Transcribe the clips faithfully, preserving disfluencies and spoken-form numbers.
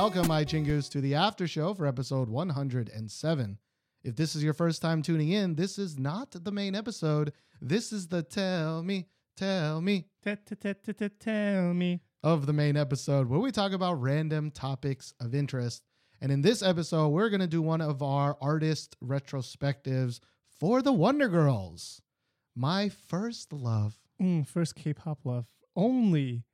Welcome, my Chingus, to the after show for episode one hundred seven. If this is your first time tuning in, this is not the main episode. This is the tell me, tell me, tell me of the main episode where we talk about random topics of interest. And in this episode, we're going to do one of our artist retrospectives for the Wonder Girls. My first love. Mm, first K-pop love. Only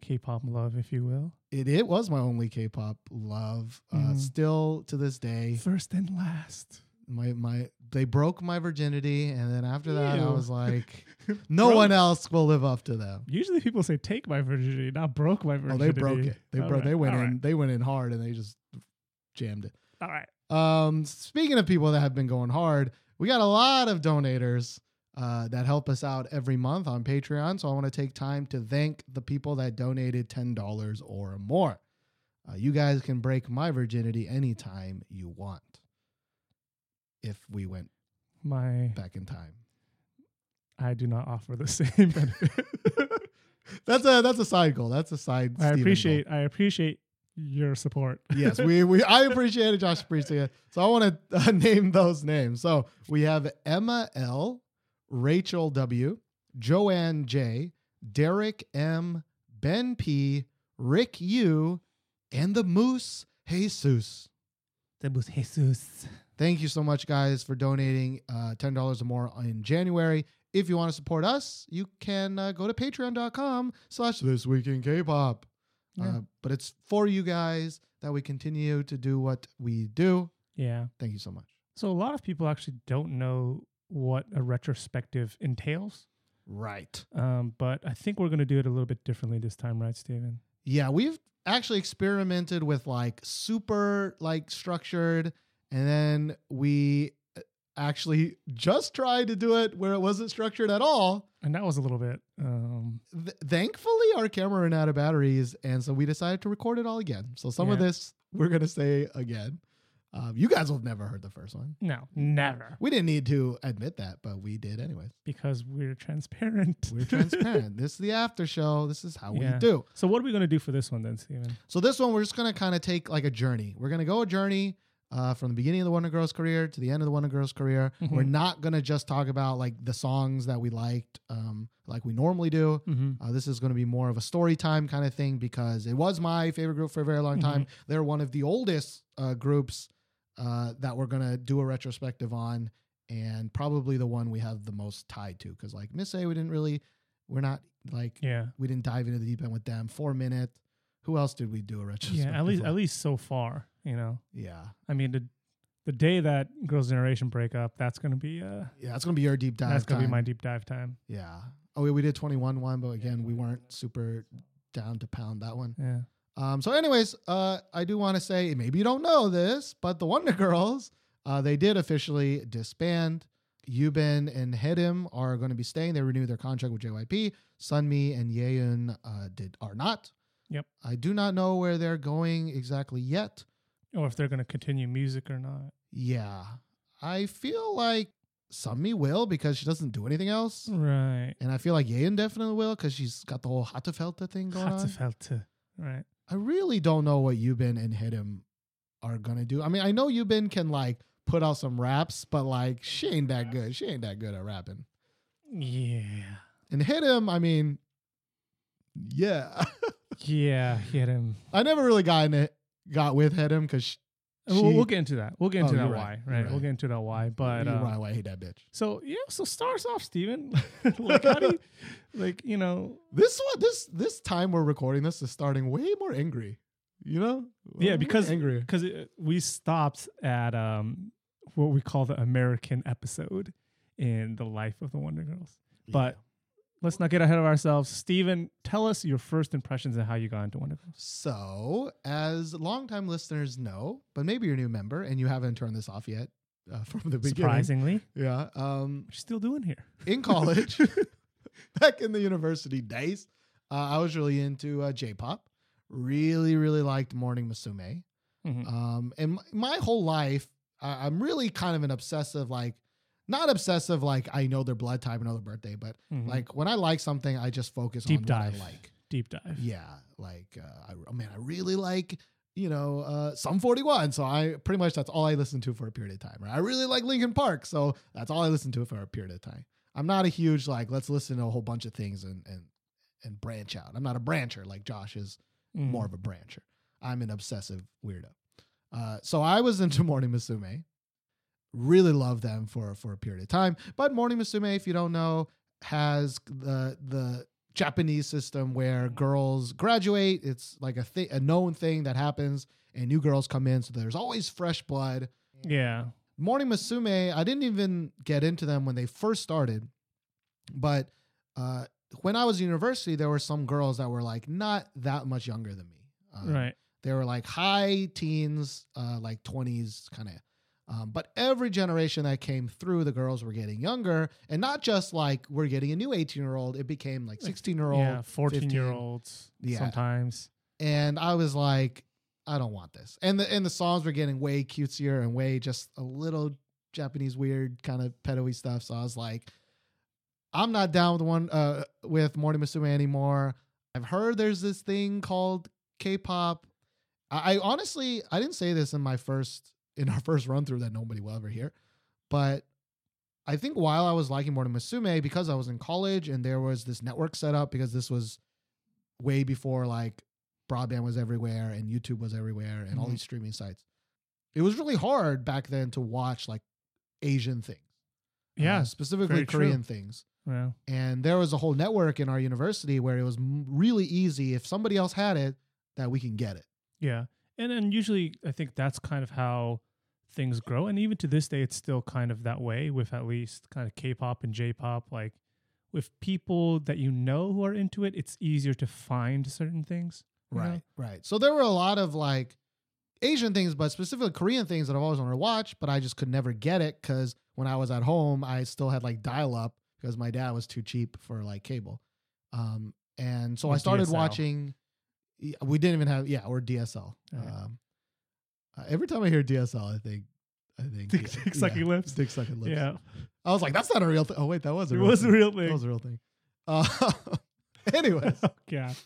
K-pop love, if you will. It it was my only K-pop love. Mm. Uh, still to this day. First and last. My my they broke my virginity, and then after that, ew. I was like, no one else will live up to them. Usually people say take my virginity, not broke my virginity. Oh, they broke it. They broke right. they went All in right. they went in hard and they just jammed it. All right. Um speaking of people that have been going hard, we got a lot of donators Uh, that help us out every month on Patreon. So I want to take time to thank the people that donated ten dollars or more. Uh, you guys can break my virginity anytime you want. If we went my back in time. I do not offer the same benefit. that's a that's a side goal. That's a side I Steven appreciate goal. I appreciate your support. yes, we we I appreciate it, Josh Priestia. So I want to uh, name those names. So we have Emma L., Rachel W., Joanne J., Derek M., Ben P., Rick U., and the Moose Jesus. The Moose Jesus. Thank you so much, guys, for donating uh, ten dollars or more in January. If you want to support us, you can uh, go to patreon.com slash This Week in K-Pop. Yeah. Uh, but it's for you guys that we continue to do what we do. Yeah. Thank you so much. So a lot of people actually don't know what a retrospective entails. Right. Um, but I think we're going to do it a little bit differently this time, right, Steven? Yeah, we've actually experimented with like super like structured, and then we actually just tried to do it where it wasn't structured at all. And that was a little bit... Um, Th- thankfully, our camera ran out of batteries, and so we decided to record it all again. So some yeah. of this we're going to say again. Um, you guys will have never heard the first one. No, never. We didn't need to admit that, but we did anyways. Because we're transparent. We're transparent. This is the after show. This is how yeah. we do. So what are we going to do for this one then, Steven? So this one, we're just going to kind of take like a journey. We're going to go a journey uh, from the beginning of the Wonder Girls career to the end of the Wonder Girls career. Mm-hmm. We're not going to just talk about like the songs that we liked um, like we normally do. Mm-hmm. Uh, this is going to be more of a story time kind of thing because it was my favorite group for a very long time. Mm-hmm. They're one of the oldest uh, groups Uh, that we're going to do a retrospective on, and probably the one we have the most tied to. Because like Miss A, we didn't really, we're not like, yeah. we didn't dive into the deep end with them. Four Minute. Who else did we do a retrospective Yeah, at least on? At least so far, you know? Yeah. I mean, the the day that Girls' Generation break up, that's going to be uh Yeah, that's going to be your deep dive That's going to be my deep dive time. Yeah. Oh, yeah, we did twenty-one one, but again, yeah, we weren't super down to pound that one. Yeah. Um, so anyways, uh, I do want to say, maybe you don't know this, but the Wonder Girls, uh, they did officially disband. Yubin and Hedim are going to be staying. They renewed their contract with J Y P. Sunmi and Yeun uh, did are not. Yep. I do not know where they're going exactly yet. Or if they're going to continue music or not. Yeah. I feel like Sunmi will because she doesn't do anything else. Right. And I feel like Yeun definitely will because she's got the whole Hattefelter thing going on. Hattefelter. Right. I really don't know what Yubin and Hedim are going to do. I mean, I know Yubin can, like, put out some raps, but, like, she ain't that good. She ain't that good at rapping. Yeah. And Hedim, I mean, yeah. yeah, Hedim. I never really got, in it, got with Hedim because she... We'll, we'll get into that. We'll get into oh, that why, right? right. right. We'll get into that why, but you're um, right. Why I hate that bitch. So yeah, so stars off, Steven. like how do you, like you know, this one, this this time we're recording this is starting way more angry. You know, yeah, well, because angry because we stopped at um what we call the American episode in the life of the Wonder Girls. Yeah. But let's not get ahead of ourselves. Steven, tell us your first impressions and how you got into Wonder Girls. So, as longtime listeners know, but maybe you're a new member and you haven't turned this off yet uh, from the beginning. Surprisingly. Yeah. Um, what are you still doing here? In college, back in the university days, uh, I was really into uh, J-pop. Really, really liked Morning Musume. Mm-hmm. Um, and my, my whole life, I, I'm really kind of an obsessive, like, not obsessive, like I know their blood type, I know their birthday, but mm-hmm. like when I like something, I just focus Deep on dive. What I like. Deep dive. Yeah. Like, uh, I, oh man, I really like you know, uh, some forty-one. So I pretty much, that's all I listened to for a period of time. Right? I really like Linkin Park. So that's all I listened to for a period of time. I'm not a huge, like, let's listen to a whole bunch of things and, and, and branch out. I'm not a brancher. Like Josh is mm. more of a brancher. I'm an obsessive weirdo. Uh, so I was into Morning Musume. Really loved them for, for a period of time. But Morning Musume, if you don't know, has the, the Japanese system where girls graduate. It's like a thi- a known thing that happens, and new girls come in. So there's always fresh blood. Yeah. Morning Musume, I didn't even get into them when they first started. But uh, when I was in university, there were some girls that were like not that much younger than me. Um, right. They were like high teens, uh, like twenties kind of. Um, but every generation that came through, the girls were getting younger, and not just like we're getting a new eighteen year old. It became like sixteen year old, yeah, fourteen year olds yeah. sometimes. And I was like, I don't want this. And the, and the songs were getting way cutesier and way just a little Japanese weird kind of pedo-y stuff. So I was like, I'm not down with one, uh, with Morning Musume anymore. I've heard there's this thing called K-pop. I, I honestly, I didn't say this in my first in our first run through that nobody will ever hear. But I think while I was liking Morning Musume, because I was in college and there was this network set up, because this was way before like broadband was everywhere and YouTube was everywhere and mm-hmm. all these streaming sites, it was really hard back then to watch like Asian things. Yeah. Uh, specifically Korean true. things. Yeah. And there was a whole network in our university where it was really easy if somebody else had it that we can get it. Yeah. And and usually I think that's kind of how things grow, and even to this day it's still kind of that way with at least kind of K-pop and J-pop. Like with people that you know who are into it, it's easier to find certain things, right know? Right. So there were a lot of like Asian things, but specifically Korean things that I've always wanted to watch, but I just could never get it because when I was at home I still had like dial-up because my dad was too cheap for like cable, um and so or I started D S L. watching. We didn't even have yeah or D S L. Right. Um, uh, every time I hear D S L, I think I think dick, yeah, dick sucking yeah, lips, dick sucking lips. Yeah, I was like, that's not a real thing. Oh wait, that was a it real was thing. a real thing. That was a real thing. Uh, anyways, oh, God.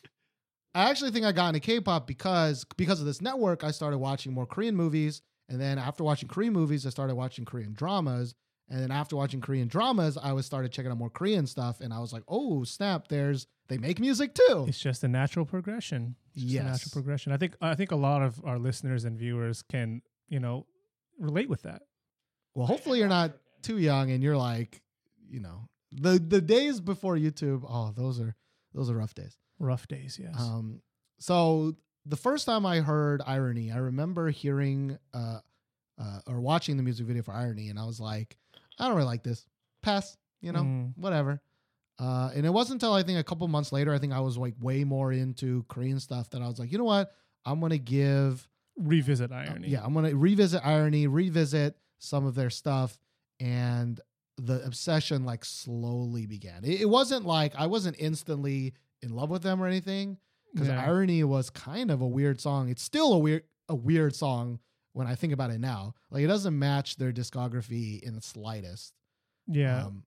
I actually think I got into K-pop because because of this network. I started watching more Korean movies, and then after watching Korean movies, I started watching Korean dramas, and then after watching Korean dramas, I was started checking out more Korean stuff, and I was like, oh snap, there's they make music too. It's just a natural progression. Yes. Natural progression. I think I think a lot of our listeners and viewers can, you know, relate with that. Well, hopefully you're not too young and you're like, you know, the the days before YouTube, oh, those are those are rough days. Rough days, yes. Um, so the first time I heard Irony, I remember hearing uh, uh, or watching the music video for Irony, and I was like, I don't really like this. Pass, you know, mm. whatever. Uh, and it wasn't until I think a couple months later, I think I was like way more into Korean stuff that I was like, you know what? I'm going to give... Revisit Irony. Uh, yeah, I'm going to revisit Irony, revisit some of their stuff. And the obsession like slowly began. It, it wasn't like I wasn't instantly in love with them or anything, because yeah. Irony was kind of a weird song. It's still a weird a weird song when I think about it now. Like it doesn't match their discography in the slightest. Yeah. Um,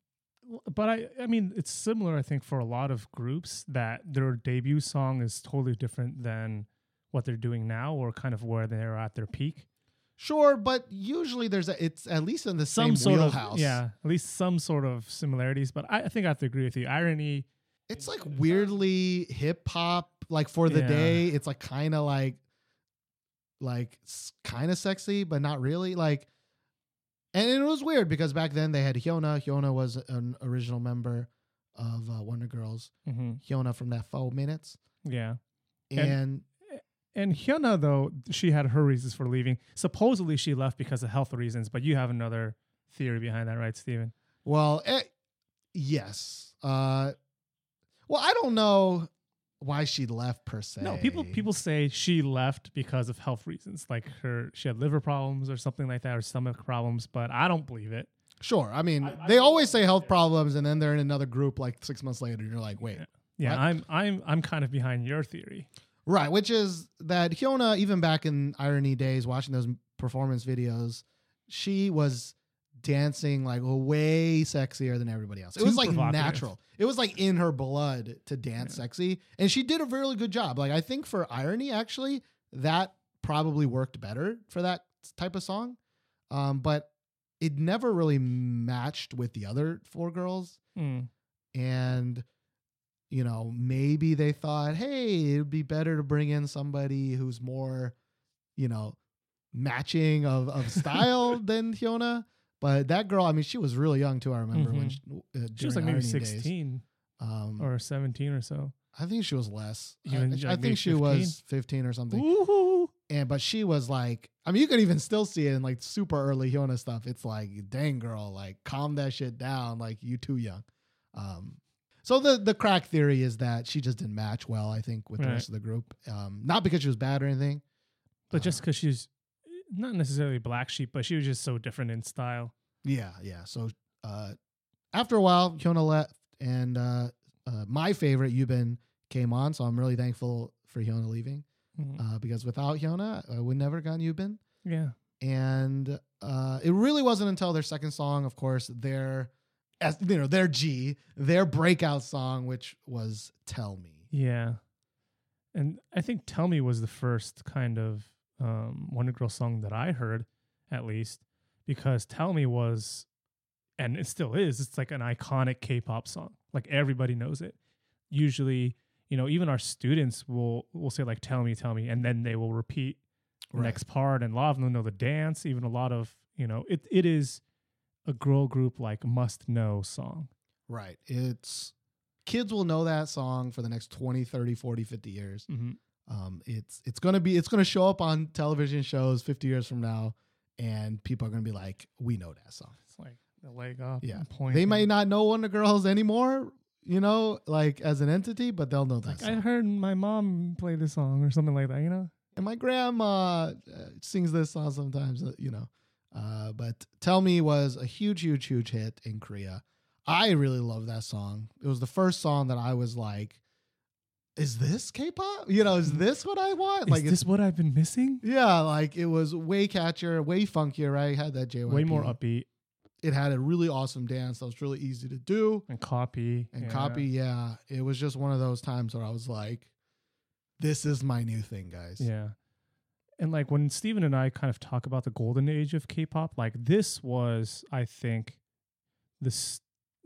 But I, I mean, it's similar, I think, for a lot of groups that their debut song is totally different than what they're doing now or kind of where they're at their peak. Sure, but usually there's a, it's at least in the some same wheelhouse. Yeah, at least some sort of similarities. But I, I think I have to agree with you. Irony. It's like weirdly hip hop, like for the yeah. day. It's like kind of like, like kind of sexy, but not really like. And it was weird because back then they had Hyuna. Hyuna was an original member of uh, Wonder Girls. Mm-hmm. Hyuna from that Four Minutes. Yeah. And, and and Hyuna, though, she had her reasons for leaving. Supposedly she left because of health reasons, but you have another theory behind that, right, Steven? Well, it, yes. Uh, well, I don't know why she left per se. No, people people say she left because of health reasons, like her she had liver problems or something like that, or stomach problems, but I don't believe it. Sure. I mean, I, they I always say health problems and then they're in another group like six months later and you're like, wait. Yeah, yeah I'm I'm I'm kind of behind your theory. Right, which is that Hyuna, even back in Irony days, watching those performance videos, she was dancing like way sexier than everybody else. It Too was like natural. It was like in her blood to dance yeah. sexy. And she did a really good job. Like I think for Irony, actually, that probably worked better for that type of song. Um, but it never really matched with the other four girls. Mm. And, you know, maybe they thought, hey, it'd be better to bring in somebody who's more, you know, matching of, of style than Hyuna. But that girl, I mean, she was really young too. I remember mm-hmm. when she, uh, she was like maybe sixteen days, um, or seventeen or so. I think she was less. I, like I think she fifteen? Was fifteen or something. Woo-hoo. And but she was like, I mean, you can even still see it in like super early Hyuna stuff. It's like, dang girl, like calm that shit down. Like you too young. Um, so the the crack theory is that she just didn't match well. I think with right. the rest of the group, um, not because she was bad or anything, but uh, just because she's not necessarily black sheep, but she was just so different in style. Yeah, yeah. So uh, after a while, Hyuna left, and uh, uh, my favorite, Yubin, came on. So I'm really thankful for Hyuna leaving mm-hmm. uh, because without Hyuna, I would never have gotten Yubin. Yeah. And uh, it really wasn't until their second song, of course, their as you know their G, their breakout song, which was "Tell Me." Yeah, and I think "Tell Me" was the first kind of um Wonder Girls song that I heard, at least, because Tell Me was, and it still is, it's like an iconic K-pop song. Like everybody knows it. Usually, you know, even our students will will say like tell me, tell me, and then they will repeat the right. next part, and a lot of them know the dance. Even a lot of, you know, it it is a girl group like must know song. Right. It's kids will know that song for the next twenty, thirty, forty, fifty years. Mm-hmm. Um, it's it's gonna be it's gonna show up on television shows fifty years from now, and people are gonna be like, we know that song. It's like the leg up. Yeah, point. They might not know Wonder Girls anymore, you know, like as an entity, but they'll know that. Like, song. I heard my mom play this song or something like that, you know. And my grandma uh, sings this song sometimes, uh, you know. Uh, but "Tell Me" was a huge, huge, huge hit in Korea. I really love that song. It was the first song that I was like, is this K-pop? You know, is this what I want? Is like, this what I've been missing? Yeah, like it was way catchier, way funkier, right? It had that J Y P. Way more upbeat. It had a really awesome dance that was really easy to do. And copy. And yeah. copy, yeah. It was just one of those times where I was like, this is my new thing, guys. Yeah. And like when Steven and I kind of talk about the golden age of K-pop, like this was, I think, this...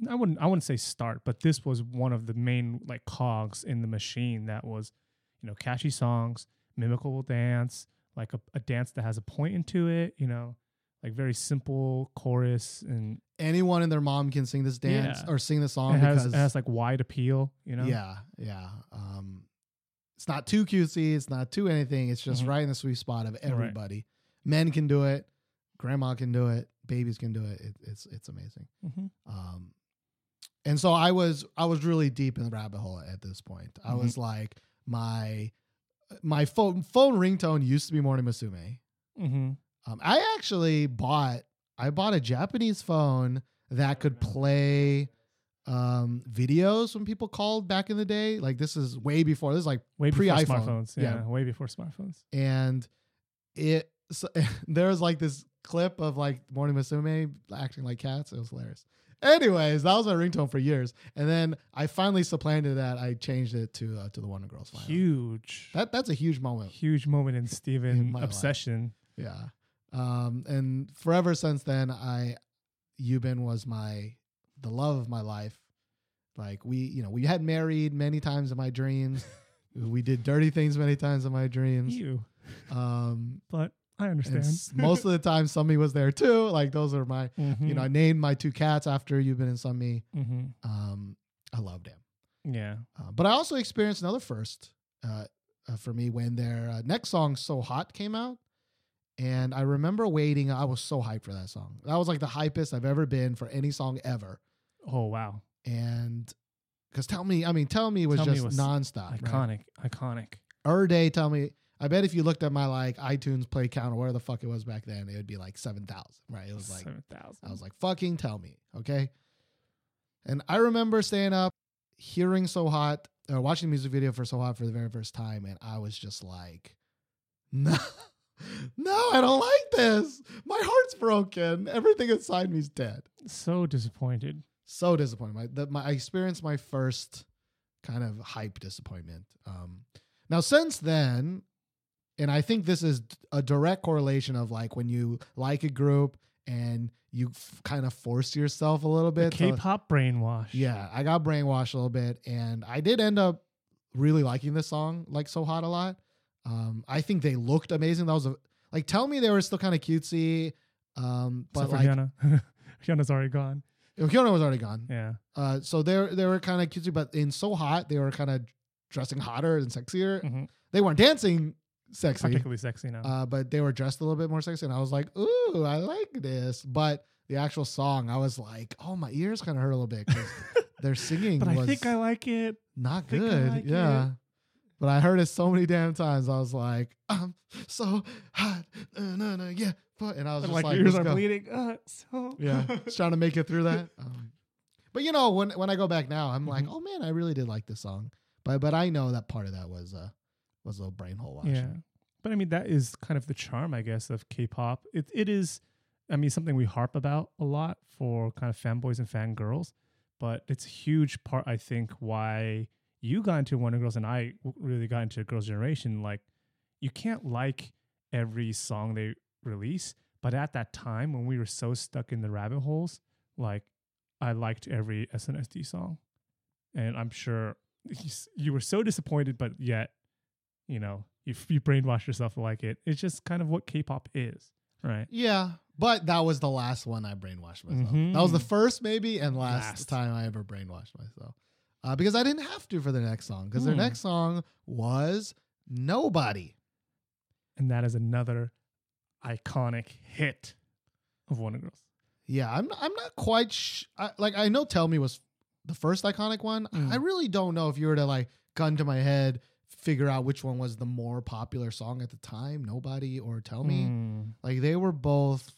I wouldn't I wouldn't say start, but this was one of the main like cogs in the machine that was, you know, catchy songs, mimicable dance, like a, a dance that has a point into it, you know, like very simple chorus, and anyone and their mom can sing this dance yeah. or sing the song. It has, because it has like wide appeal, you know? Yeah, yeah. Um, it's not too cutesy, it's not too anything, it's just mm-hmm. right in the sweet spot of everybody. Right. Men can do it, grandma can do it, babies can do it. it it's it's amazing. Mm-hmm. Um And so I was I was really deep in the rabbit hole at this point. I mm-hmm. was like, my my phone phone ringtone used to be Morning Musume. Mm-hmm. Um, I actually bought I bought a Japanese phone that could play um, videos when people called back in the day. Like this is way before this is like way pre before iPhone. Smartphones. Yeah, yeah, way before smartphones. And it so, there was like this clip of like Morning Musume acting like cats. It was hilarious. Anyways, that was my ringtone for years, and then I finally supplanted that. I changed it to uh, to the Wonder Girls. Finally. Huge. That that's a huge moment. Huge moment in Steven's obsession. Life. Yeah. Um, and forever since then, I Yubin was my the love of my life. Like we, you know, we had married many times in my dreams. We did dirty things many times in my dreams. You. Um, but. I understand. Most of the time, Sunmi was there too. Like those are my, mm-hmm. you know, I named my two cats after Yubin and Sunmi. Mm-hmm. Um, I loved him. Yeah. Uh, but I also experienced another first uh, uh, for me when their uh, next song, So Hot, came out. And I remember waiting. I was so hyped for that song. That was like the hypest I've ever been for any song ever. Oh, wow. And because Tell Me, I mean, Tell Me was Tell just me was nonstop. Iconic, right? Iconic. Every day, Tell Me. I bet if you looked at my like iTunes play count or whatever the fuck it was back then, it would be like seven thousand, right? It was like seven thousand. I was like, fucking tell me, okay? And I remember staying up, hearing So Hot, or watching the music video for So Hot for the very first time, and I was just like, no, no, I don't like this. My heart's broken. Everything inside me's dead. So disappointed. So disappointed. My, the, my I experienced my first kind of hype disappointment. Um, now, since then... And I think this is a direct correlation of like when you like a group and you f- kind of force yourself a little bit. The K-pop so, brainwash. Yeah, I got brainwashed a little bit, and I did end up really liking this song, like So Hot, a lot. Um, I think they looked amazing. That was a, like, tell me they were still kind of cutesy. Um, but like, Hyuna. Hyuna's already gone. Hyuna was already gone. Yeah. Uh, so they they were kind of cutesy, but in So Hot, they were kind of dressing hotter and sexier. Mm-hmm. They weren't dancing sexy. Particularly sexy now. Uh, but they were dressed a little bit more sexy, and I was like, ooh, I like this. But the actual song, I was like, oh, my ears kind of hurt a little bit because their singing but was I think I like it. Not I good. Like yeah. It. But I heard it so many damn times. I was like, I'm so hot. Uh, no, no, yeah. And I was and just like, like ears are go. bleeding. Uh, so. Yeah. Just trying to make it through that. Um, but, you know, when when I go back now, I'm mm-hmm. like, oh, man, I really did like this song. But but I know that part of that was, uh, was a little brain hole watching. Yeah. But, I mean, that is kind of the charm, I guess, of K-pop. It It is, I mean, something we harp about a lot for kind of fanboys and fangirls. But it's a huge part, I think, why you got into Wonder Girls and I really got into Girls' Generation. Like, you can't like every song they release, but at that time when we were so stuck in the rabbit holes, like I liked every S N S D song, and I'm sure you were so disappointed, but yet, you know, you, you brainwashed yourself to like it. It's just kind of what K-pop is, right? Yeah, but that was the last one I brainwashed myself. Mm-hmm. That was the first maybe and last, last. time I ever brainwashed myself, uh, because I didn't have to for their next song, because mm. their next song was Nobody, and that is another iconic hit of Wonder Girls. Yeah, I'm I'm not quite sh- I, like I know Tell Me was the first iconic one. Mm. I really don't know if you were to like gun to my head figure out which one was the more popular song at the time, Nobody or Tell Me. Mm. Like they were both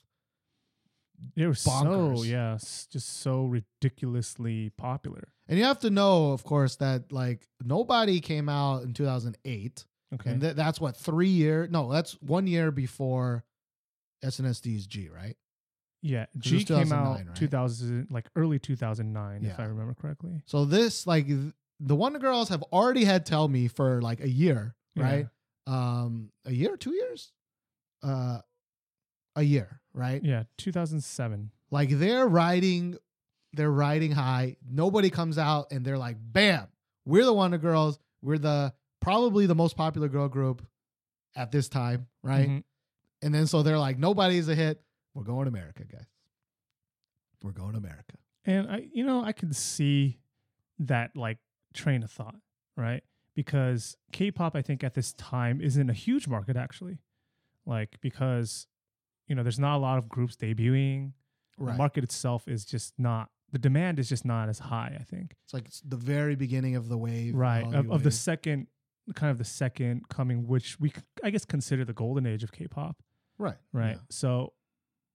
they were bonkers. so yeah, just so ridiculously popular. And you have to know, of course, that like Nobody came out in two thousand eight. Okay. And th- that's what three year no, that's one year before S N S D's G, right? Yeah, G came out right? two thousand, like early two thousand nine, yeah. if I remember correctly. So this, like, th- the Wonder Girls have already had Tell Me for like a year, yeah. right? Um, a year, two years, uh, a year, right? Yeah, two thousand seven. Like they're riding, they're riding high. Nobody comes out, and they're like, bam, we're the Wonder Girls. We're the probably the most popular girl group at this time, right? Mm-hmm. And then so they're like, Nobody's a hit. We're going to America, guys. We're going to America. And, I, you know, I can see that, like, train of thought, right? Because K-pop, I think, at this time is in a huge market, actually. Like, because, you know, there's not a lot of groups debuting. Right. The market itself is just not, the demand is just not as high, I think. It's like it's the very beginning of the wave. Right, of, of the second... kind of the second coming, which we, I guess, consider the golden age of K-pop. Right. Right. Yeah. So,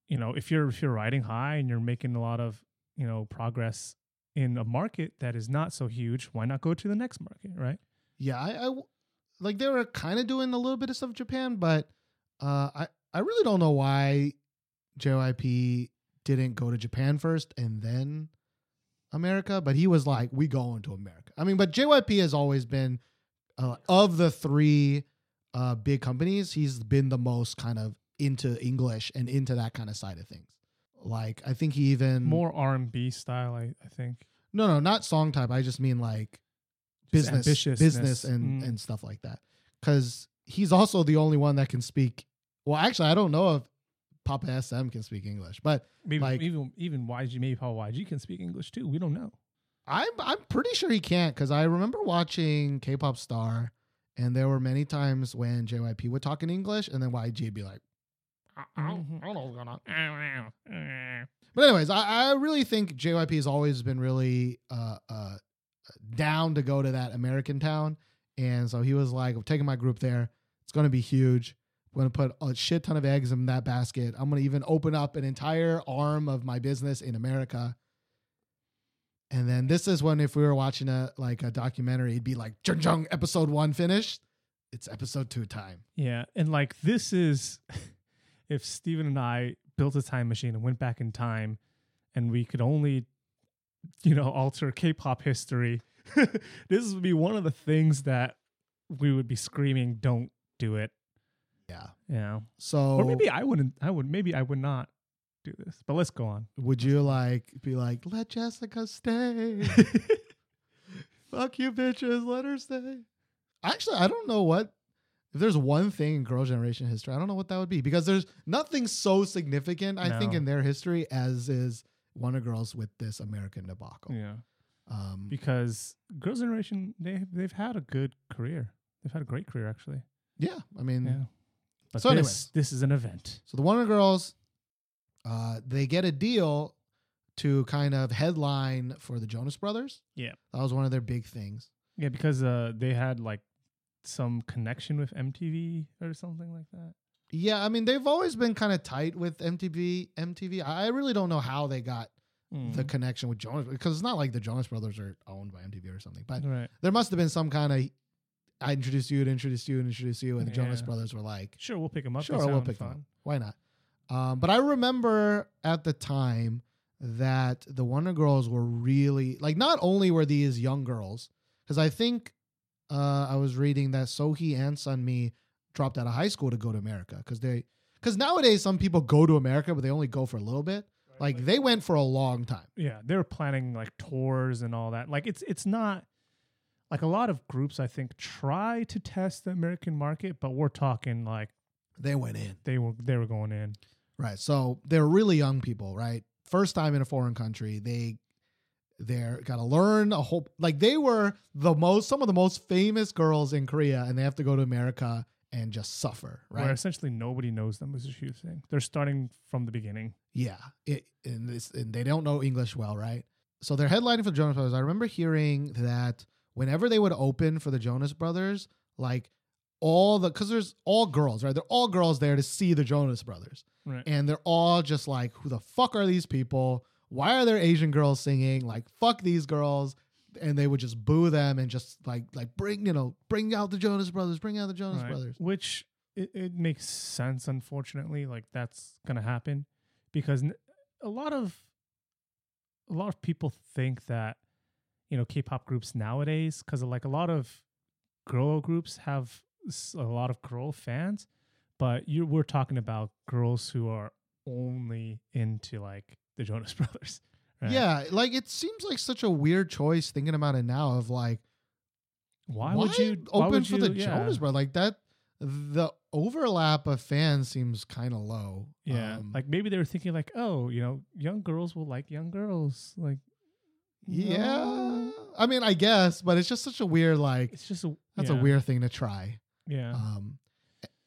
you know, if you're, if you're riding high and you're making a lot of, you know, progress in a market that is not so huge, why not go to the next market? Right. Yeah. I, I like, they were kind of doing a little bit of stuff in Japan, but uh, I, I really don't know why J Y P didn't go to Japan first and then America, but he was like, we going to America. I mean, but J Y P has always been, Uh, of the three uh, big companies, he's been the most kind of into English and into that kind of side of things. Like, I think he even... More R and B style, I, I think. No, no, not song type. I just mean, like, just business business, and, mm. and stuff like that. Because he's also the only one that can speak... Well, actually, I don't know if Papa S M can speak English, but... Maybe, like, even, even Y G, maybe Papa Y G can speak English, too. We don't know. I'm I'm pretty sure he can't, because I remember watching K-Pop Star, and there were many times when J Y P would talk in English, and then Y G would be like, I, I, don't, I don't know what's going on. But anyways, I, I really think J Y P has always been really uh, uh, down to go to that American town, and so he was like, I'm taking my group there. It's going to be huge. I'm going to put a shit ton of eggs in that basket. I'm going to even open up an entire arm of my business in America. And then this is when, if we were watching a like a documentary, it'd be like, jung, jung, episode one finished. It's episode two time. Yeah. And like, this is, if Steven and I built a time machine and went back in time and we could only, you know, alter K-pop history, this would be one of the things that we would be screaming, don't do it. Yeah. Yeah. So, or maybe I wouldn't. I would. Maybe I would not do this. But let's go on. Would you like be like, let Jessica stay? Fuck you, bitches. Let her stay. Actually, I don't know what. If there's one thing in Girls' Generation history, I don't know what that would be, because there's nothing so significant, I no. think, in their history as is Wonder Girls with this American debacle. Yeah. Um, because Girls' Generation, they they've had a good career. They've had a great career, actually. Yeah, I mean. Yeah. But so, this, anyways, this is an event. So the Wonder Girls, uh, they get a deal to kind of headline for the Jonas Brothers. Yeah, that was one of their big things. Yeah, because uh, they had like some connection with M T V or something like that. Yeah, I mean, they've always been kind of tight with M T V. M T V. I really don't know how they got mm. the connection with Jonas, because it's not like the Jonas Brothers are owned by M T V or something. But right. there must have been some kind of, I introduced you, to introduce you, and introduce you, and the yeah. Jonas Brothers were like, "Sure, we'll pick them up. Sure, we'll pick fun. them up. Why not?" Um, but I remember at the time that the Wonder Girls were really like. Not only were these young girls, because I think uh, I was reading that Sohee and Sunmi dropped out of high school to go to America, because they, because nowadays some people go to America, but they only go for a little bit. Right, like, like they went for a long time. Yeah, they were planning like tours and all that. Like it's it's not. Like a lot of groups, I think, try to test the American market, but we're talking like they went in. They were they were going in, right? So they're really young people, right? First time in a foreign country, they they're got to learn a whole. Like they were the most, some of the most famous girls in Korea, and they have to go to America and just suffer, right? Where essentially nobody knows them is a huge thing. They're starting from the beginning. Yeah, it, and, this, and they don't know English well, right? So they're headlining for the Jonas Brothers. I remember hearing that. Whenever they would open for the Jonas Brothers, like all the, because there's all girls, right? They're all girls there to see the Jonas Brothers. Right. And they're all just like, who the fuck are these people? Why are there Asian girls singing? Like, fuck these girls. And they would just boo them and just like, like bring, you know, bring out the Jonas Brothers, bring out the Jonas right. Brothers. Which it, it makes sense, unfortunately. Like, that's going to happen because a lot of, a lot of people think that, you know, K-pop groups nowadays, because like a lot of girl groups have a lot of girl fans, but you we're talking about girls who are only into like the Jonas Brothers. Right? Yeah, like it seems like such a weird choice thinking about it now. Of like, why, why would you open would for you, the yeah. Jonas Brothers? Like that, the overlap of fans seems kind of low. Yeah, um, like maybe they were thinking like, oh, you know, young girls will like young girls, like. Yeah, no. I mean, I guess, but it's just such a weird, like, it's just a, that's yeah. a weird thing to try. Yeah. Um,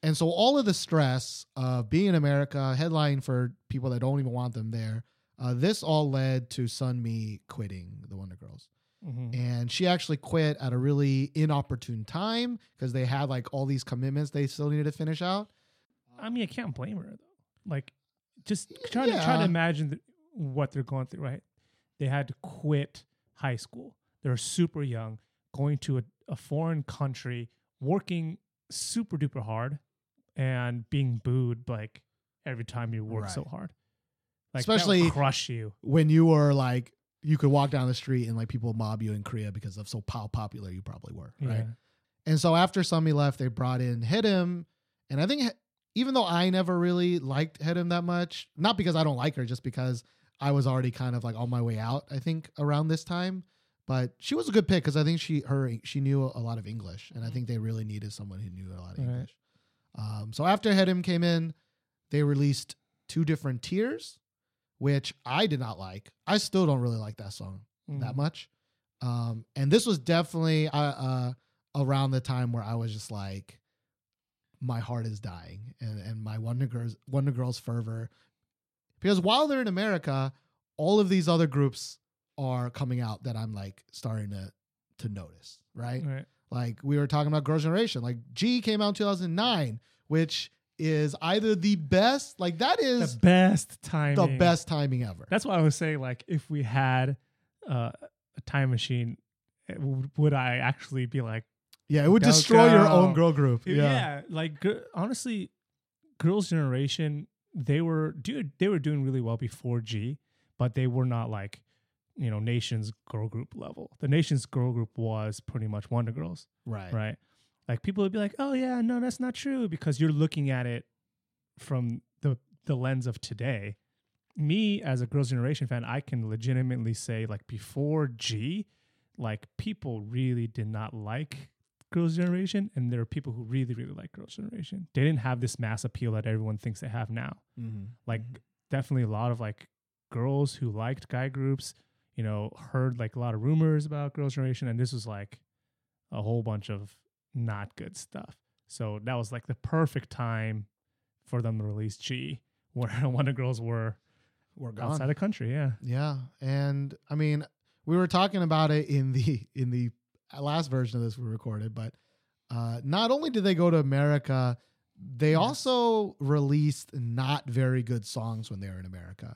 and so all of the stress of being in America, headline for people that don't even want them there, uh, this all led to Sunmi quitting the Wonder Girls. Mm-hmm. And she actually quit at a really inopportune time because they had like all these commitments they still needed to finish out. I mean, I can't blame her though. Like, just try yeah. to try to imagine th- what they're going through, right? They had to quit high school. They're super young, going to a, a foreign country, working super duper hard, and being booed like every time you work right. so hard. Like, especially that would crush you when you were like you could walk down the street and like people mob you in Korea because of so how popular you probably were, right? Yeah. And so after Sunmi left, they brought in Hedim, and I think even though I never really liked Hedim that much, not because I don't like her, just because. I was already kind of like on my way out, I think, around this time. But she was a good pick because I think she her she knew a lot of English, and I think they really needed someone who knew a lot of right. English. Um, so after Hedim came in, they released two different tiers, which I did not like. I still don't really like that song mm. that much. Um, and this was definitely uh, uh, around the time where I was just like, my heart is dying, and and my Wonder Girls Wonder Girls fervor. Because while they're in America, all of these other groups are coming out that I'm like starting to to notice, right? right? Like we were talking about Girls' Generation. Like G came out in two thousand nine, which is either the best, like that is the best timing, the best timing ever. That's why I was saying, like, if we had uh, a time machine, w- would I actually be like, yeah, it would girl, destroy girl. your own girl group. It, yeah. yeah, like gr- honestly, Girls' Generation. They were dude. They were doing really well before G, but they were not like, you know, Nation's girl group level. The Nation's girl group was pretty much Wonder Girls, right? Right. Like people would be like, oh yeah, no, that's not true, because you're looking at it from the the lens of today. Me as a Girls' Generation fan, I can legitimately say, like, before G, like, people really did not like Girls' Generation, and there are people who really, really like Girls' Generation. They didn't have this mass appeal that everyone thinks they have now. Mm-hmm. Like, mm-hmm. definitely a lot of, like, girls who liked guy groups, you know, heard, like, a lot of rumors about Girls' Generation, and this was, like, a whole bunch of not good stuff. So that was, like, the perfect time for them to release G, where Wonder Girls were, were gone. Outside the country, yeah. Yeah, and, I mean, we were talking about it in the in the... last version of this we recorded, but uh, not only did they go to America, they yes. also released not very good songs when they were in America.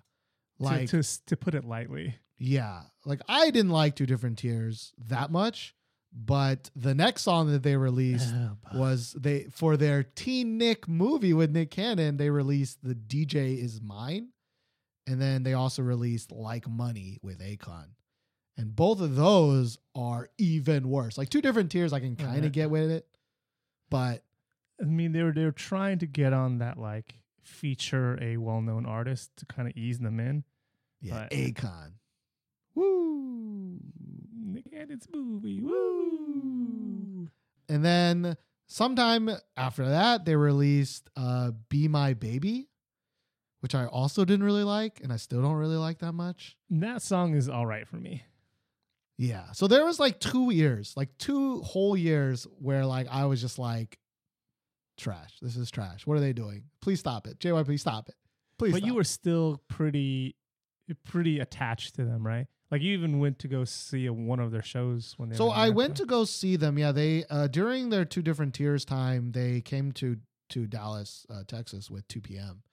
Like to, to, to put it lightly. Yeah. Like I didn't like Two Different Tiers that much, but the next song that they released oh, was they for their Teen Nick movie with Nick Cannon, they released The D J Is Mine. And then they also released Like Money with Akon. And both of those are even worse. Like Two Different Tiers, I can kind of get with it, but I mean, they were they were trying to get on that, like, feature a well-known artist to kind of ease them in. Yeah, Akon. Woo! Nick Cannon's movie. Woo! And then sometime after that, they released uh, "Be My Baby," which I also didn't really like, and I still don't really like that much. And that song is all right for me. Yeah. So there was like two years, like two whole years where like I was just like, trash. This is trash. What are they doing? Please stop it. J Y P, stop it. Please But stop you were it. Still pretty pretty attached to them, right? Like you even went to go see a, one of their shows when they So were I went to go see them. Yeah, they uh, during their Two Different Tiers time, they came to to Dallas, uh, Texas with two P M.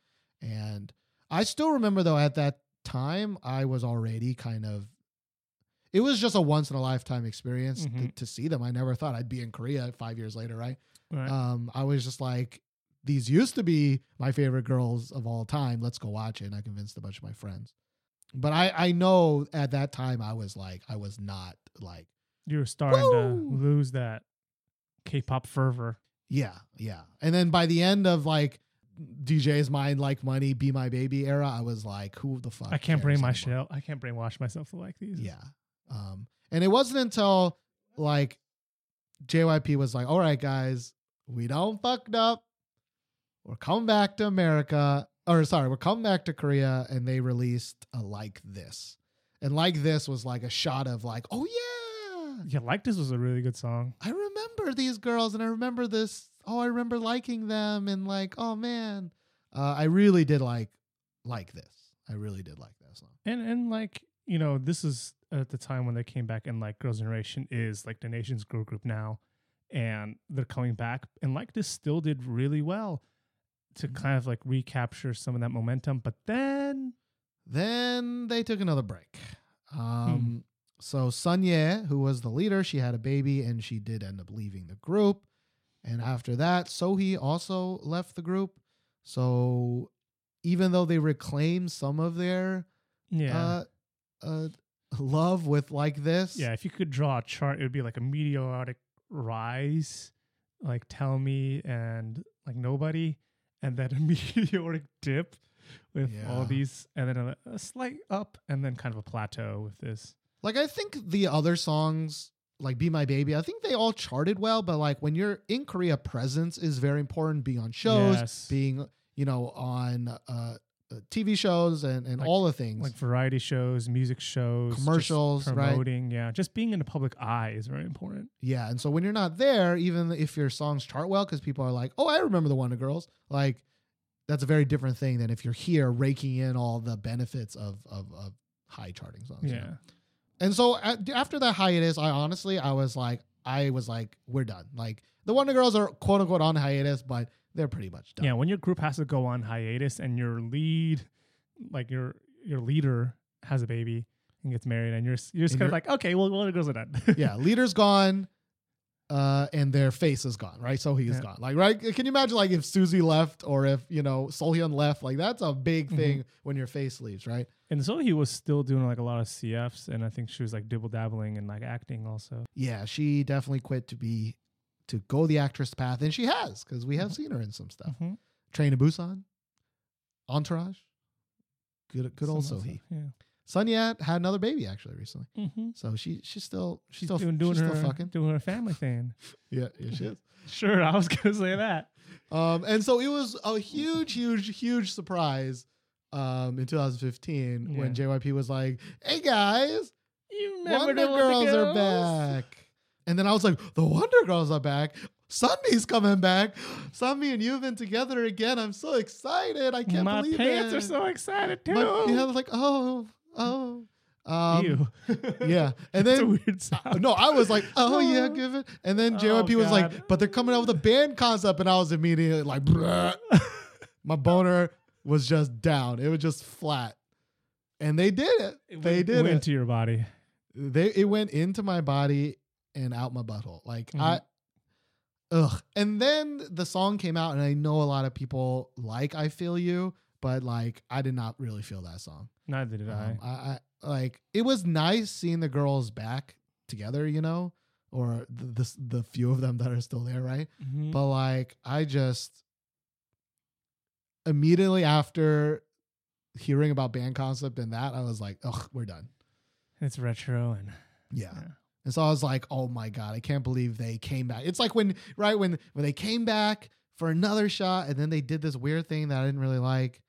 And I still remember though at that time I was already kind of it was just a once in a lifetime experience mm-hmm. th- to see them. I never thought I'd be in Korea five years later, right? right? Um, I was just like, these used to be my favorite girls of all time. Let's go watch it. And I convinced a bunch of my friends. But I, I know at that time I was like, I was not like. You were starting woo! to lose that K-pop fervor. Yeah, yeah. And then by the end of like D J's Mine, Like Money, Be My Baby era, I was like, who the fuck? I can't bring my shell. I can't brainwash myself to like these. Yeah. Um, and it wasn't until like J Y P was like, all right, guys, we don't fucked up. We're coming back to America or sorry, we're coming back to Korea. And they released a Like This, and Like This was like a shot of like, oh yeah. Yeah. Like This was a really good song. I remember these girls and I remember this. Oh, I remember liking them and like, oh man, uh, I really did like, like this. I really did like that song. And, and like, you know, this is at the time when they came back and like Girls' Generation is like the nation's girl group now, and they're coming back and Like This still did really well to mm-hmm. kind of like recapture some of that momentum. But then, then they took another break. Um, hmm. So Sunye, who was the leader, she had a baby and she did end up leaving the group. And after that, Sohee also left the group. So even though they reclaimed some of their yeah. uh, uh, love with Like This. Yeah, if you could draw a chart, it would be like a meteoric rise, like Tell Me and like Nobody, and then a meteoric dip with yeah. all these, and then a, a slight up, and then kind of a plateau with this. Like I think the other songs, like Be My Baby, I think they all charted well, but like when you're in Korea, presence is very important, being on shows, yes. being, you know, on uh, T V shows and, and like, all the things. Like variety shows, music shows. Commercials, promoting, right? Yeah. Just being in the public eye is very important. Yeah. And so when you're not there, even if your songs chart well, because people are like, oh, I remember the Wonder Girls. Like that's a very different thing than if you're here raking in all the benefits of, of, of high charting songs. Yeah. You know? And so after that hiatus, I honestly, I was like, I was like, we're done. Like the Wonder Girls are quote unquote on hiatus, but they're pretty much done. Yeah. When your group has to go on hiatus and your lead, like your, your leader has a baby and gets married and you're, you're just kind of like, okay, well, Wonder Girls are done. Yeah. Leader's gone. Uh, and their face is gone. Right. So he's yeah. gone. Like, right. Can you imagine like if Suzy left or if, you know, Sohyun left, like that's a big thing mm-hmm. when your face leaves. Right. And Sohee was still doing like a lot of C Fs, and I think she was like dibble dabbling and like acting also. Yeah, she definitely quit to be to go the actress path, and she has, because we have seen her in some stuff. Mm-hmm. Train to Busan, Entourage, good, good old Sohee. Yeah. Sunye had another baby actually recently, mm-hmm. so she she's still she's, she's still doing, doing she's her still fucking. doing her family thing. yeah, yeah, she is. Sure, I was gonna say that. Um, and so it was a huge, huge, huge surprise um, in two thousand fifteen yeah. when J Y P was like, "Hey guys, you remember Wonder, the Wonder Girls, Girls are back," and then I was like, "The Wonder Girls are back. Sunmi's coming back. Sunmi and Yubin together again. I'm so excited. I can't My believe it. My pants are so excited too. My, yeah, I was like, oh." Oh, um, Ew. yeah. And then, a weird sound. no, I was like, oh, yeah, give it. And then J Y P oh, was like, but they're coming out with a band concept. And I was immediately like, bruh. My boner was just down. It was just flat. And they did it. it they went, did it. It went into your body. They, it went into my body and out my butthole. Like, mm-hmm. I, ugh. And then the song came out, and I know a lot of people like I Feel You, but like, I did not really feel that song. Neither did um, I. I. I like it was nice seeing the girls back together, you know, or the the, the few of them that are still there, right? Mm-hmm. But like, I just immediately after hearing about band concept and that, I was like, ugh, we're done. It's retro and yeah. yeah. And so I was like, oh my god, I can't believe they came back. It's like when right when when they came back for another shot, and then they did this weird thing that I didn't really like.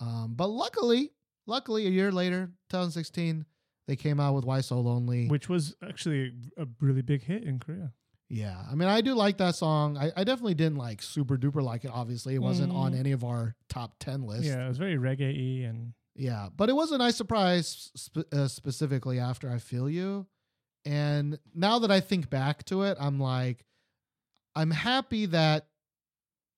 Um, but luckily. Luckily, a year later, twenty sixteen, they came out with Why So Lonely. Which was actually a really big hit in Korea. Yeah. I mean, I do like that song. I, I definitely didn't like super duper like it, obviously. It wasn't mm. on any of our top ten lists. Yeah, it was very reggae-y. And yeah, but it was a nice surprise sp- uh, specifically after I Feel You. And now that I think back to it, I'm like, I'm happy that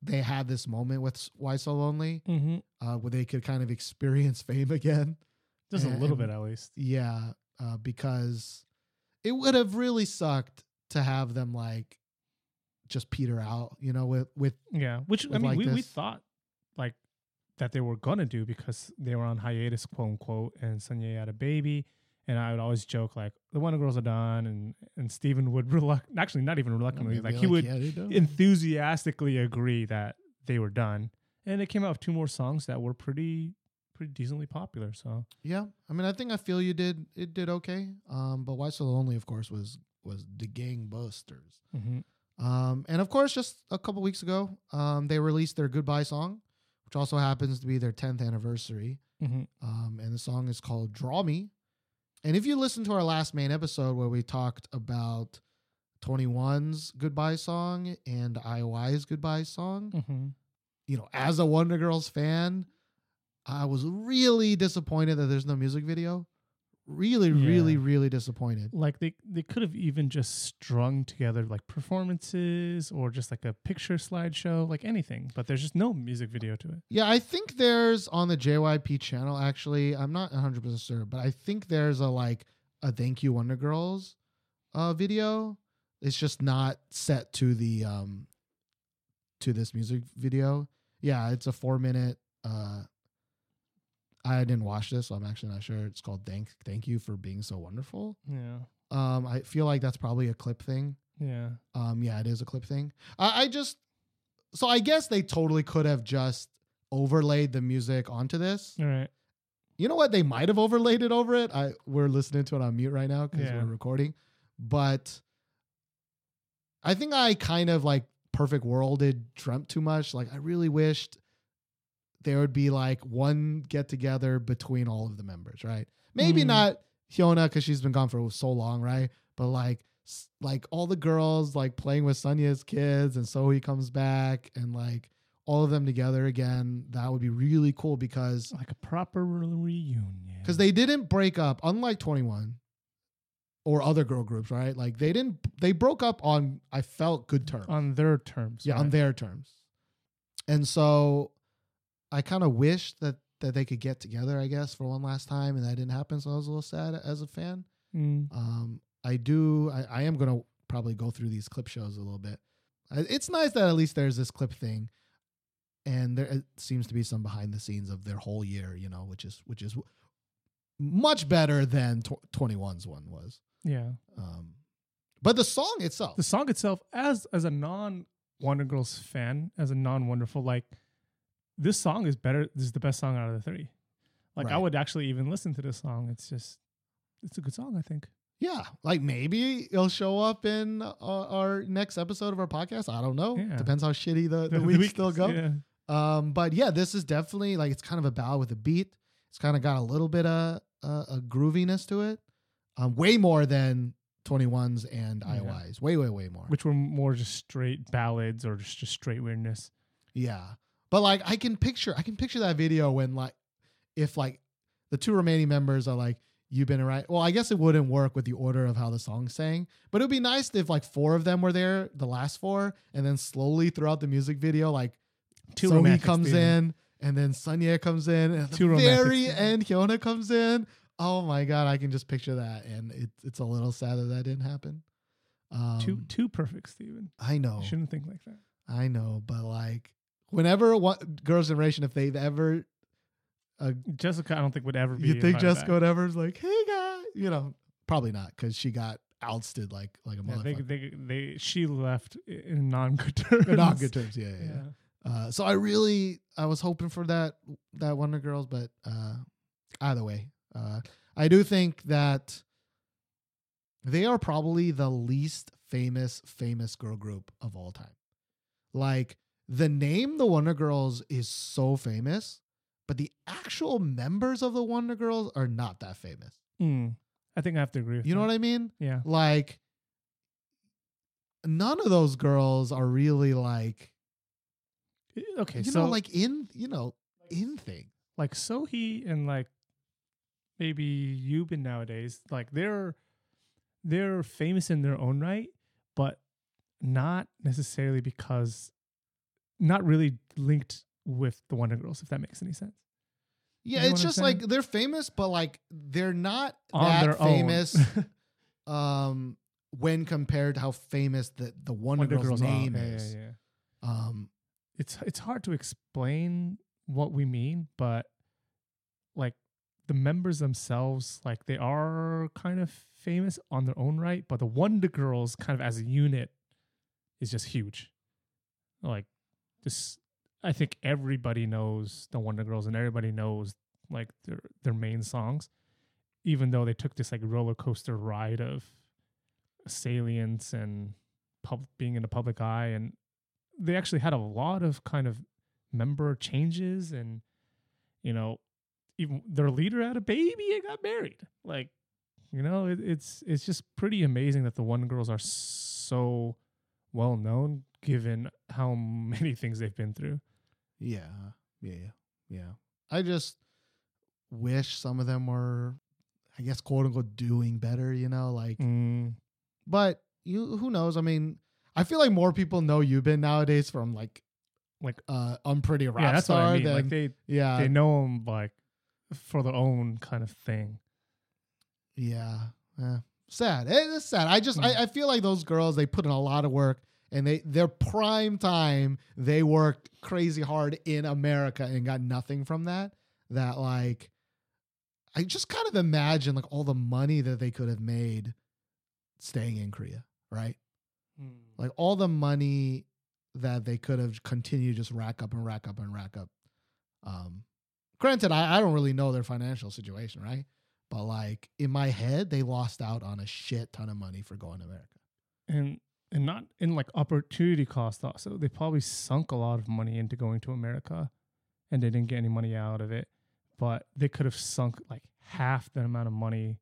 they had this moment with Why So Lonely, mm-hmm. uh, where they could kind of experience fame again. Just and, a little bit, at least. Yeah, uh, because it would have really sucked to have them, like, just peter out, you know, with... with yeah, which, with I mean, like we, we thought, like, that they were going to do because they were on hiatus, quote-unquote, and Sunye had a baby, and I would always joke, like, the Wonder Girls are done, and, and Steven would reluctantly, actually not even reluctantly, like, like he would yeah, enthusiastically agree that they were done. And it came out with two more songs that were pretty pretty decently popular, so. Yeah, I mean, I think I Feel You did, it did okay, um, but Why So Lonely, of course, was was the gangbusters. Mm-hmm. Um, and of course, just a couple weeks ago, um, they released their Goodbye song, which also happens to be their tenth anniversary, mm-hmm. um, and the song is called Draw Me. And if you listen to our last main episode where we talked about twenty-one's Goodbye song and I O I's Goodbye song, mm-hmm. you know, as a Wonder Girls fan, I was really disappointed that there's no music video. Really, yeah. really, really disappointed. Like they, they could have even just strung together like performances or just like a picture slideshow, like anything, but there's just no music video to it. Yeah, I think there's on the J Y P channel, actually, I'm not one hundred percent sure, but I think there's a like a Thank You Wonder Girls uh, video. It's just not set to the um to this music video. Yeah, it's a four minute uh I didn't watch this, so I'm actually not sure. It's called Thank Thank You for Being So Wonderful. Yeah. Um, I feel like that's probably a clip thing. Yeah. Um, yeah, it is a clip thing. I, I just, so I guess they totally could have just overlaid the music onto this. All right. You know what? They might have overlaid it over it. I We're listening to it on mute right now because yeah. we're recording. But I think I kind of like perfect worlded, dreamt too much. Like I really wished there would be like one get together between all of the members, right? Maybe mm. not Hyuna because she's been gone for so long, right? But like, like all the girls like playing with Sunye's kids, and Sohee comes back, and like all of them together again. That would be really cool because like a proper reunion. Because they didn't break up, unlike twenty-one or other girl groups, right? Like they didn't. They broke up on I felt good terms. On their terms, yeah, right? on their terms, and so. I kind of wished that, that they could get together, I guess, for one last time, and that didn't happen, so I was a little sad as a fan. Mm. Um, I do, I, I am going to probably go through these clip shows a little bit. It's nice that at least there's this clip thing, and there it seems to be some behind the scenes of their whole year, you know, which is which is much better than twenty-one's one was. Yeah. Um, But the song itself. The song itself, as as a non-Wonder Girls fan, as a non-wonderful, like, this song is better. This is the best song out of the three. Like, right. I would actually even listen to this song. It's just, it's a good song, I think. Yeah. Like, maybe it'll show up in uh, our next episode of our podcast. I don't know. Yeah. Depends how shitty the, the, the weeks still go. Yeah. Um, but yeah, this is definitely, like, it's kind of a ballad with a beat. It's kind of got a little bit of uh, a grooviness to it. Um, way more than twenty-ones and yeah. I Ys. Way, way, way more. Which were more just straight ballads or just, just straight weirdness. Yeah. But, like, I can picture, I can picture that video when, like, if, like, the two remaining members are like, you've been right. Well, I guess it wouldn't work with the order of how the song sang, but it would be nice if, like, four of them were there, the last four, and then slowly throughout the music video, like, Sohee comes in, and then Sunye comes in, and at the very end, Hyuna comes in. Oh my God, I can just picture that, and it, it's a little sad that that didn't happen. Um, too, too perfect, Steven. I know. You shouldn't think like that. I know, but, like, whenever what, Girls' Generation, if they've ever... Uh, Jessica, I don't think would ever be. You think Jessica would ever is like, hey guy, you know, probably not, because she got ousted like like a yeah, motherfucker. They, they, they, she left in non good terms. In non good terms, yeah, yeah. yeah. Uh, so I really, I was hoping for that that Wonder Girls, but uh, either way, uh, I do think that they are probably the least famous famous girl group of all time. Like, the name, the Wonder Girls, is so famous. But the actual members of the Wonder Girls are not that famous. Mm, I think I have to agree with you. You know what I mean? Yeah. Like, none of those girls are really, like, okay, you so know, like, in, you know, in thing. Like, Sohee and, like, maybe Yubin nowadays, like, they're they're famous in their own right, but not necessarily because, not really linked with the Wonder Girls, if that makes any sense. Yeah, you know, it's just like they're famous, but, like, they're not on that famous um, when compared to how famous the, the Wonder, Wonder Girls, Girls name are. is. Yeah, yeah, yeah. Um, it's it's hard to explain what we mean, but, like, the members themselves, like, they are kind of famous on their own right, but the Wonder Girls kind of as a unit is just huge. Like, this... I think everybody knows the Wonder Girls and everybody knows, like, their their main songs, even though they took this, like, roller coaster ride of salience and pub- being in the public eye. And they actually had a lot of kind of member changes and, you know, even their leader had a baby and got married. Like, you know, it, it's it's just pretty amazing that the Wonder Girls are so well known given how many things they've been through. Yeah, yeah, yeah. I just wish some of them were, I guess, quote unquote, doing better, you know, like, mm. but you, who knows? I mean, I feel like more people know Yubin nowadays from, like, like uh, Unpretty Rap Star. Yeah, that's what I mean. Than, like, they, yeah. they know him, like, for their own kind of thing. Yeah. yeah. Sad. It's sad. I just, mm. I, I feel like those girls, they put in a lot of work. And they, their prime time, they worked crazy hard in America and got nothing from that. That, like, I just kind of imagine, like, all the money that they could have made staying in Korea, right? Mm. Like, all the money that they could have continued just rack up and rack up and rack up. Um, granted, I, I don't really know their financial situation, right? But, like, in my head, they lost out on a shit ton of money for going to America. And... And not in, like, opportunity cost also. They probably sunk a lot of money into going to America and they didn't get any money out of it. But they could have sunk, like, half the amount of money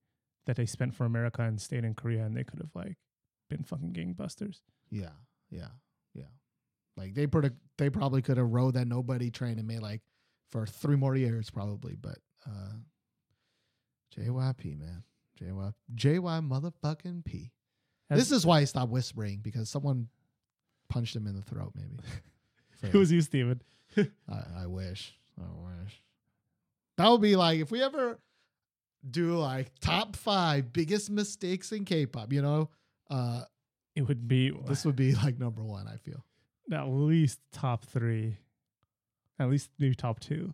that they spent for America and stayed in Korea, and they could have, like, been fucking gangbusters. Yeah, yeah, yeah. Like, they put a, they probably could have rode that nobody train and made, like, for three more years probably. But uh, J Y P, man. J Y P. J Y motherfucking P. As this is why I stopped whispering, because someone punched him in the throat, maybe. Who was you, Steven? I, I wish. I wish. That would be like, if we ever do, like, top five biggest mistakes in K-pop, you know? Uh, it would be... This would be, like, number one, I feel. At least top three. At least maybe top two.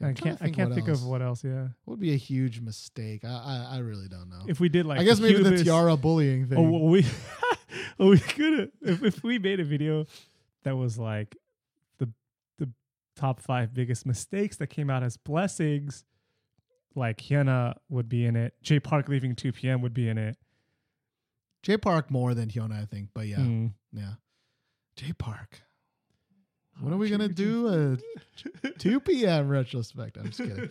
Yeah, I can't. I can't think else. of what else. Yeah, would be a huge mistake. I, I I really don't know. If we did like, I guess maybe the tiara bullying thing. Oh, well, we well, we could if if we made a video that was like the the top five biggest mistakes that came out as blessings. Like Hyuna would be in it. Jay Park leaving two P M would be in it. Jay Park more than Hyuna, I think. But yeah, mm. yeah. Jay Park. What are we going to do? A two P M retrospect. I'm just kidding.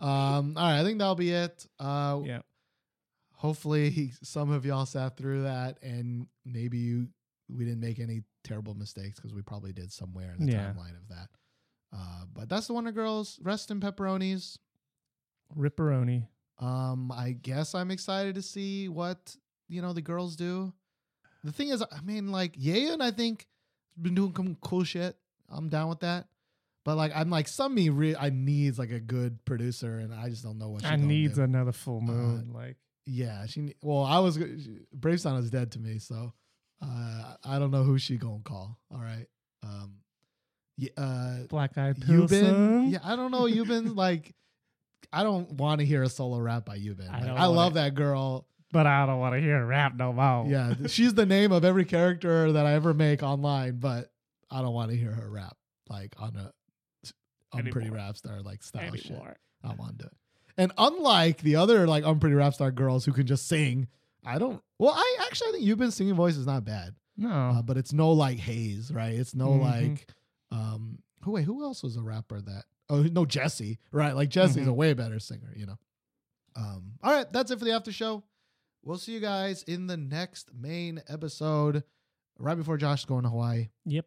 Um, all right. I think that'll be it. Uh, yeah. Hopefully some of y'all sat through that and maybe you, we didn't make any terrible mistakes because we probably did somewhere in the yeah. timeline of that. Uh, but that's the Wonder Girls. Rest in pepperonis. Ripperoni. Um, I guess I'm excited to see what, you know, the girls do. The thing is, I mean, like, Yeun, I think, has been doing some cool shit. I'm down with that. But, like, I'm like, Sunmi re- I needs, like, a good producer, and I just don't know what she's going to do. I needs another full moon. Uh, like, yeah. she. Well, I was... She, Brave Sound is dead to me, so uh, I don't know who she going to call. All right. Um, yeah, uh, Black Eyed Pills. Yeah, I don't know. You've been, like... I don't want to hear a solo rap by Yubin. I, like, I love that girl. But I don't want to hear rap no more. Yeah, she's the name of every character that I ever make online, but I don't want to hear her rap like on a Unpretty Rap Star like style Anymore. shit. I don't want to do it. And unlike the other like Unpretty Rap Star girls who can just sing, I don't... Well, I actually I think Yubin's singing voice is not bad. No. Uh, but it's no like Haze, right? It's no mm-hmm. like... um. Who, wait, who else was a rapper that... Oh, no, Jesse, right? Like, Jesse's mm-hmm. a way better singer, you know? Um, all right, that's it for the after show. We'll see you guys in the next main episode, right before Josh is going to Hawaii. Yep.